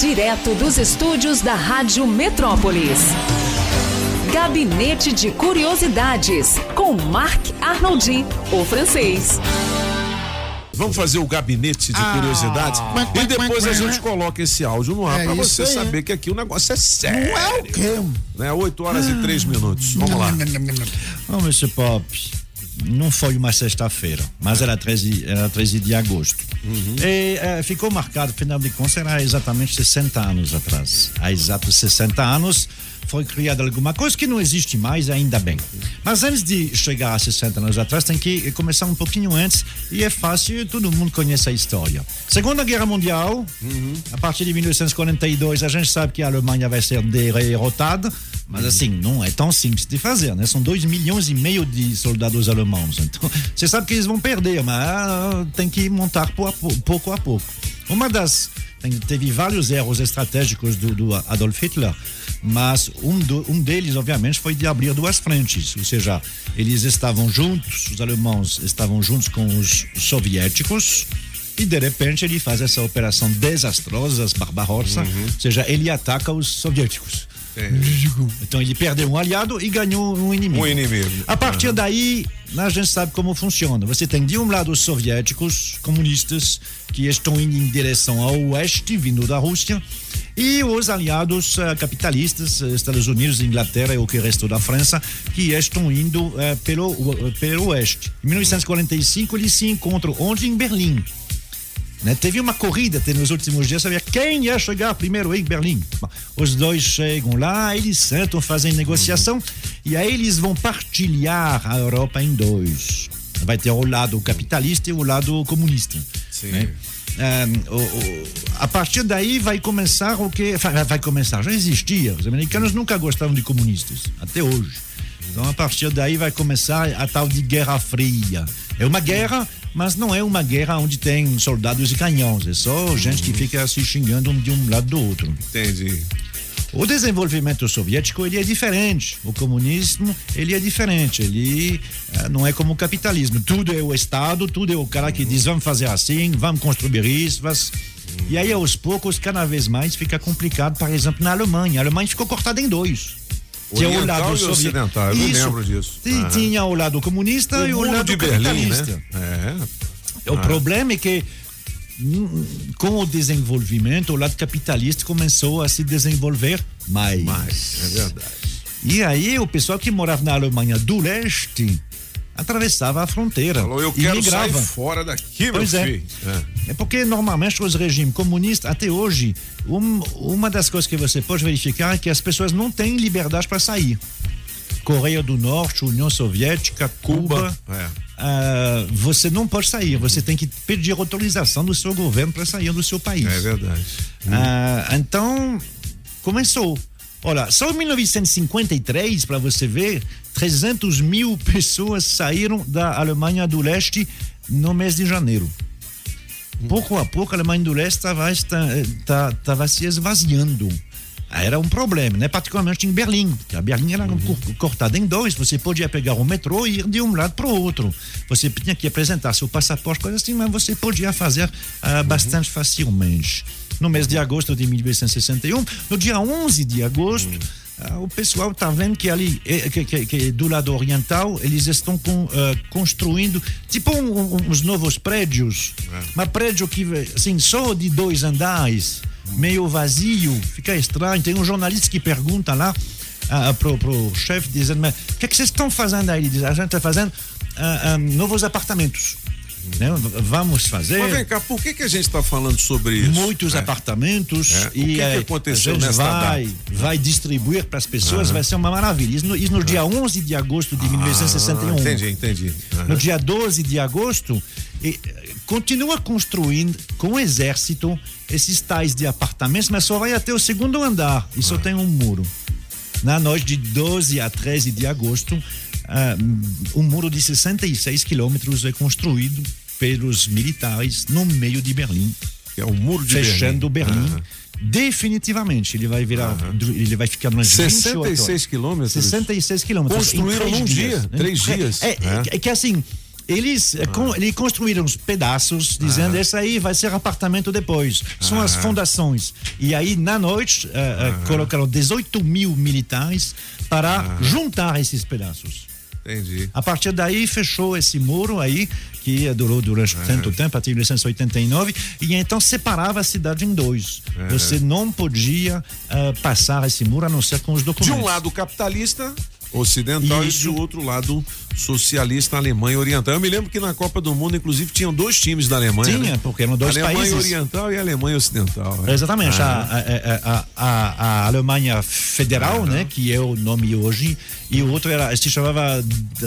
Direto dos estúdios da Rádio Metrópolis. Gabinete de Curiosidades, com Marc Arnoldi, o francês. Vamos fazer o gabinete de curiosidades e depois a gente coloca esse áudio no ar pra você saber que aqui o negócio é sério. Não é o quê? Né? 8h03. Vamos lá. Ô, Mr. Pops, não foi uma sexta-feira, mas era 13 de agosto. Uhum. E ficou marcado, afinal de contas, era exatamente 60 anos atrás. Há exatos 60 anos foi criada alguma coisa que não existe mais, ainda bem. Mas antes de chegar a 60 anos atrás, tem que começar um pouquinho antes, e é fácil, todo mundo conhece a história. Segunda Guerra Mundial, a partir de 1942, a gente sabe que a Alemanha vai ser derrotada, mas assim, não é tão simples de fazer, né? São 2,5 milhões de soldados alemãos, então você sabe que eles vão perder, mas tem que montar pouco a pouco. Uma das... Teve vários erros estratégicos do Adolf Hitler, mas um deles, obviamente, foi de abrir duas frentes, ou seja, eles estavam juntos, os alemães estavam juntos com os soviéticos, e de repente ele faz essa operação desastrosa, Barbarossa, ou seja, ele ataca os soviéticos. É. Então ele perdeu um aliado e ganhou um inimigo. A partir daí, a gente sabe como funciona. Você tem de um lado os soviéticos, comunistas, que estão indo em direção ao oeste, vindo da Rússia, e os aliados capitalistas, Estados Unidos, Inglaterra e o que restou da França, que estão indo pelo oeste. Em 1945 eles se encontram onde? Em Berlim. Né? Teve uma corrida nos últimos dias, saber quem ia chegar primeiro em Berlim. Bom, os dois chegam lá, eles sentam, fazem negociação, e aí eles vão partilhar a Europa em dois. Vai ter o lado capitalista e o lado comunista. Sim. Né? A partir daí vai começar o que... Vai começar, já existia. Os americanos nunca gostavam de comunistas, até hoje. Então, a partir daí vai começar a tal de Guerra Fria. É uma guerra, mas não é uma guerra onde tem soldados e canhões. É só gente que fica se xingando de um lado do outro. Entendi. O desenvolvimento soviético, ele é diferente. O comunismo, ele é diferente. Ele não é como o capitalismo. Tudo é o Estado, tudo é o cara que diz, vamos fazer assim, vamos construir isso, vamos... E aí, aos poucos, cada vez mais fica complicado, por exemplo, na Alemanha. A Alemanha ficou cortada em dois. Oriental e ocidental, eu lembro disso. Tinha o lado comunista e o lado capitalista. Né? O problema é que com o desenvolvimento, o lado capitalista começou a se desenvolver mais. É verdade. E aí o pessoal que morava na Alemanha do leste atravessava a fronteira. Falou, eu quero sair fora daqui, meu filho. É porque normalmente os regimes comunistas, até hoje, uma das coisas que você pode verificar é que as pessoas não têm liberdade para sair. Coreia do Norte, União Soviética, Cuba. Você não pode sair, você tem que pedir autorização do seu governo para sair do seu país. É verdade. Então, começou. Olha, só em 1953, para você ver, 300 mil pessoas saíram da Alemanha do Leste no mês de janeiro. Pouco a pouco, a Alemanha do Leste estava se esvaziando. Era um problema, né? Particularmente em Berlim. A Berlim era cortada em dois, você podia pegar o metrô e ir de um lado para o outro. Você tinha que apresentar seu passaporte, coisa assim, mas você podia fazer bastante facilmente. No mês de agosto de 1861, no dia 11 de agosto, o pessoal está vendo que ali, que do lado oriental, eles estão construindo tipo uns novos prédios, mas prédio que, assim, só de dois andares, meio vazio, fica estranho. Tem um jornalista que pergunta lá pro chefe, dizendo, mas o que vocês estão fazendo aí? Ele diz, a gente está fazendo novos apartamentos. Não, vamos fazer. Mas vem cá, por que a gente está falando sobre isso? Muitos apartamentos o que aconteceu a gente nesta vai distribuir para as pessoas, vai ser uma maravilha. Isso no dia 11 de agosto de 1961. Entendi. No dia 12 de agosto, continua construindo com o exército esses tais de apartamentos, mas só vai até o segundo andar e só tem um muro. Na noite de 12 a 13 de agosto, um muro de 66 quilômetros é construído pelos militares no meio de Berlim. É o muro de Berlim. Fechando Berlim. Definitivamente. Ele vai virar. Ele vai ficar nas 66 quilômetros. Construíram num dia, 3 dias. É que assim, Eles construíram os pedaços, dizendo, esse aí vai ser apartamento depois. São as fundações. E aí, na noite, colocaram 18 mil militares para juntar esses pedaços. Entendi. A partir daí, fechou esse muro aí, que durou durante tanto tempo, até 1989, e então separava a cidade em dois. Você não podia passar esse muro, a não ser com os documentos. De um lado, capitalista ocidental e do outro lado socialista, Alemanha Oriental. Eu me lembro que na Copa do Mundo, inclusive, tinham dois times da Alemanha. Tinha, porque eram dois países. Alemanha Oriental e Alemanha Ocidental. Exatamente. A Alemanha Federal, né, que é o nome hoje, e o outro se chamava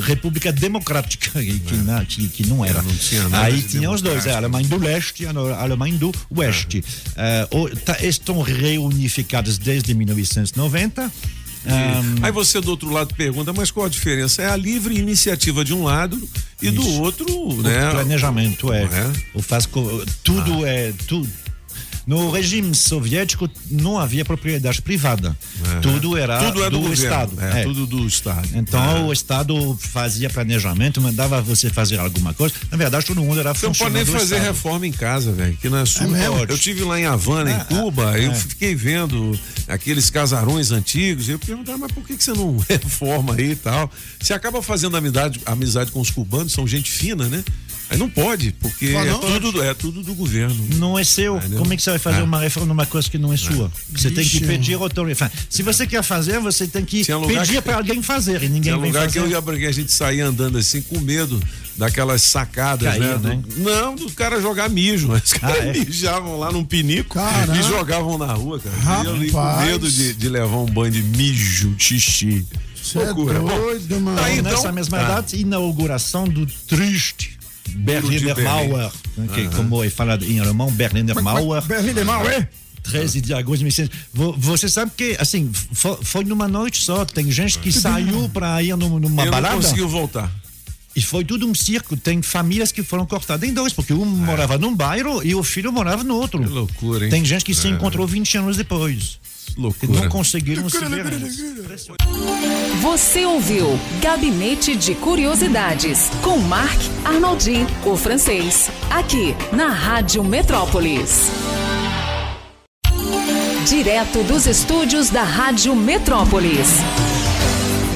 República Democrática, que não era. Não tinha nada. Aí tinha os dois, a Alemanha do Leste e a Alemanha do Oeste. Estão reunificados desde 1990. Aí você do outro lado pergunta, mas qual a diferença? É a livre iniciativa de um lado e isso. Do outro, né? O planejamento tudo. No regime soviético não havia propriedade privada. Tudo era do Estado. Tudo do Estado. Então o Estado fazia planejamento, mandava você fazer alguma coisa. Na verdade, todo mundo era funcionário. Você não pode nem fazer Estado. Reforma em casa, velho. Que na sua. Eu estive lá em Havana, em Cuba, eu fiquei vendo aqueles casarões antigos. Eu perguntava, mas por que você não reforma aí e tal? Você acaba fazendo amizade com os cubanos, são gente fina, né? Aí não pode, porque tudo do governo. Não é seu. Como é que você vai fazer uma reforma numa coisa que não é sua? Você tem que pedir autorização. Se você quer fazer, você tem que pedir para alguém fazer e ninguém vem fazer. Tinha lugar que a gente saía andando assim com medo daquelas sacadas, né? Não, do cara jogar mijo. Os caras mijavam lá num pinico e jogavam na rua, cara. Rapaz. E eu com medo de levar um banho de mijo, xixi. Você é doido, mano. Aí, então, nessa mesma data, inauguração do triste Berliner Mauer, que como é falado em alemão, Berliner Mauer. Berliner Mauer. 13 de agosto de 1900. Você sabe que, assim, foi numa noite só. Tem gente que saiu para ir numa balada. Não conseguiu voltar. E foi tudo um circo. Tem famílias que foram cortadas em dois, porque um morava num bairro e o filho morava no outro. Que loucura, hein? Tem gente que se encontrou 20 anos depois. Loucura. Não conseguiram se ver. Você ouviu Gabinete de Curiosidades com Marc Arnoldi, o francês, aqui na Rádio Metrópolis. Direto dos estúdios da Rádio Metrópolis.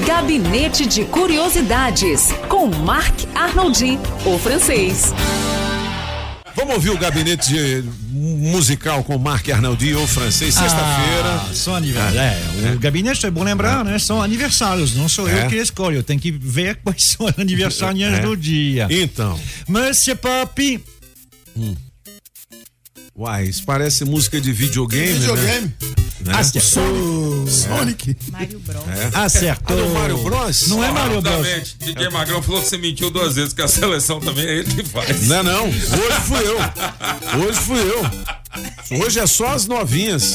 Gabinete de Curiosidades com Marc Arnoldi, o francês. Vamos ouvir o gabinete musical com Marc Arnoldi, o francês, sexta-feira. São aniversários. O gabinete, é bom lembrar, né? São aniversários, não sou eu que escolho. Eu tenho que ver quais são os aniversários do dia. Então. Monsieur Papi. Uai, isso parece música de videogame, né? Sonic. Mario Bros. Acertou. Ah, Mario Bros? Não é Mario Bros. DJ Magrão falou que você mentiu duas vezes, que a seleção também é ele que faz. Não. Hoje fui eu. Hoje é só as novinhas.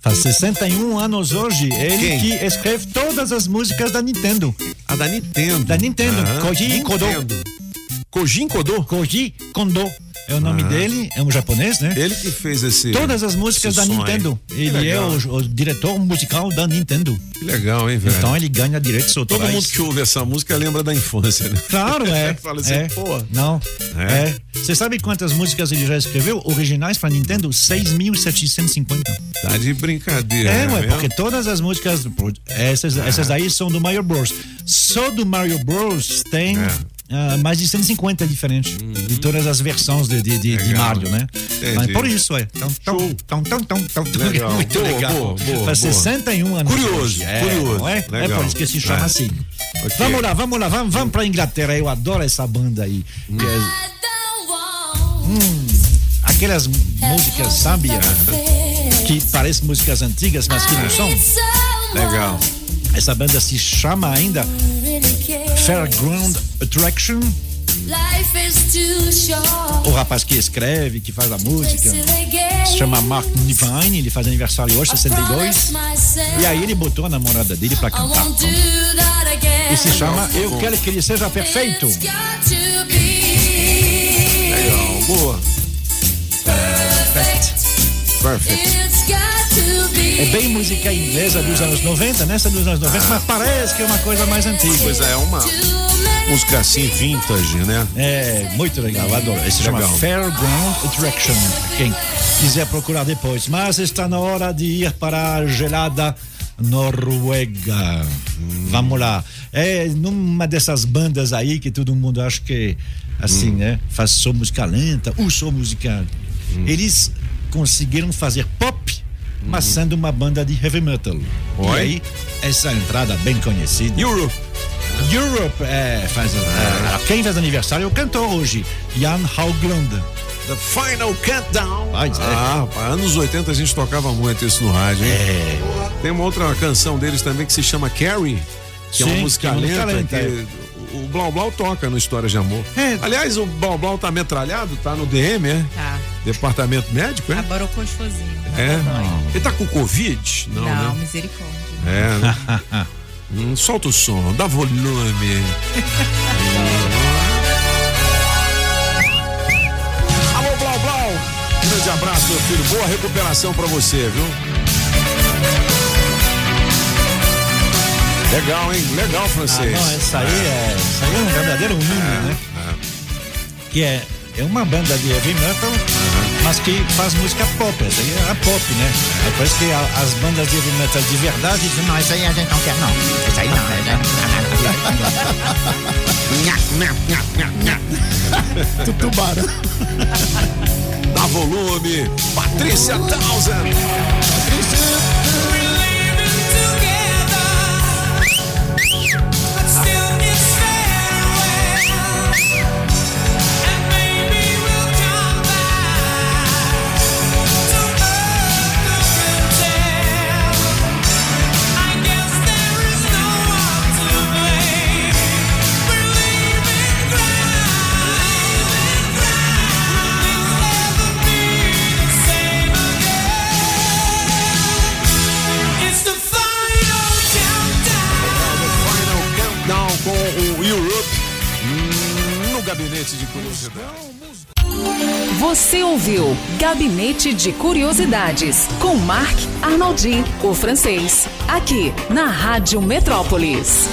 Faz 61 anos hoje. Ele que escreve todas as músicas da Nintendo. A da Nintendo. Koji Kondo. Koji Kondo. É o nome dele, é um japonês, né? Ele que fez todas as músicas da Nintendo. Ele é o diretor musical da Nintendo. Que legal, hein, velho? Então ele ganha direitos autorais. Todo mundo que ouve essa música lembra da infância, né? Claro, Fala assim, pô. Não. Você sabe quantas músicas ele já escreveu? Originais para Nintendo? 6.750. Tá de brincadeira. Porque todas as músicas, essas daí são do Mario Bros. Só do Mario Bros tem... mais de 150 diferentes de todas as versões de Mario, né? Mas por isso, Show. Muito legal. Boa. Faz 61 anos. Curioso. É por isso que se chama assim. Okay. Vamos pra Inglaterra. Eu adoro essa banda aí. Aquelas músicas, sabe? Que parecem músicas antigas, mas que não são. Legal. Essa banda se chama ainda Fairground Attraction. O rapaz que escreve, que faz a música, se chama Mark Nevine. Ele faz aniversário hoje, 62. E aí ele botou a namorada dele pra cantar. E se chama Eu Quero Que Ele Seja Perfeito. Legal, boa. Perfect. É bem música inglesa dos anos 90, nessa dos anos 90, mas parece que é uma coisa mais antiga. Pois é, é uma música assim vintage, né? É, muito legal, adoro. Esse chama Fairground Attraction, quem quiser procurar depois. Mas está na hora de ir para a gelada Noruega. Vamos lá. É numa dessas bandas aí que todo mundo acha que assim, né? Faz só música lenta ou só música. Eles conseguiram fazer pop, mas sendo uma banda de heavy metal. Oi? E aí, essa entrada bem conhecida. Europe quem faz aniversário é o cantor hoje, Jan Haugland. The Final Countdown. Anos 80 a gente tocava muito isso no rádio, hein? É. Tem uma outra canção deles também que se chama Carrie, que é uma música lenta. O Blau Blau toca no História de Amor. É. Aliás, o Blau Blau tá metralhado, tá no DM, é? Tá. Departamento médico, é? Agora o cochozinho. É? Ele tá com Covid? Não, não, né? Misericórdia. É, né? Solta o som, dá volume. Alô, Blau Blau. Um grande abraço, meu filho. Boa recuperação pra você, viu? Legal, hein? Legal, francês. Não, essa aí é um verdadeiro hino, né? Que é uma banda de heavy metal, mas que faz música pop. Essa aí é a pop, né? É por isso que as bandas de heavy metal de verdade dizem, não, isso aí a gente não quer, não. Isso aí não. Tutubarão. Dá volume. Patrícia Tausend. Você ouviu Gabinete de Curiosidades com Marc Arnoldi, o francês, aqui na Rádio Metrópolis.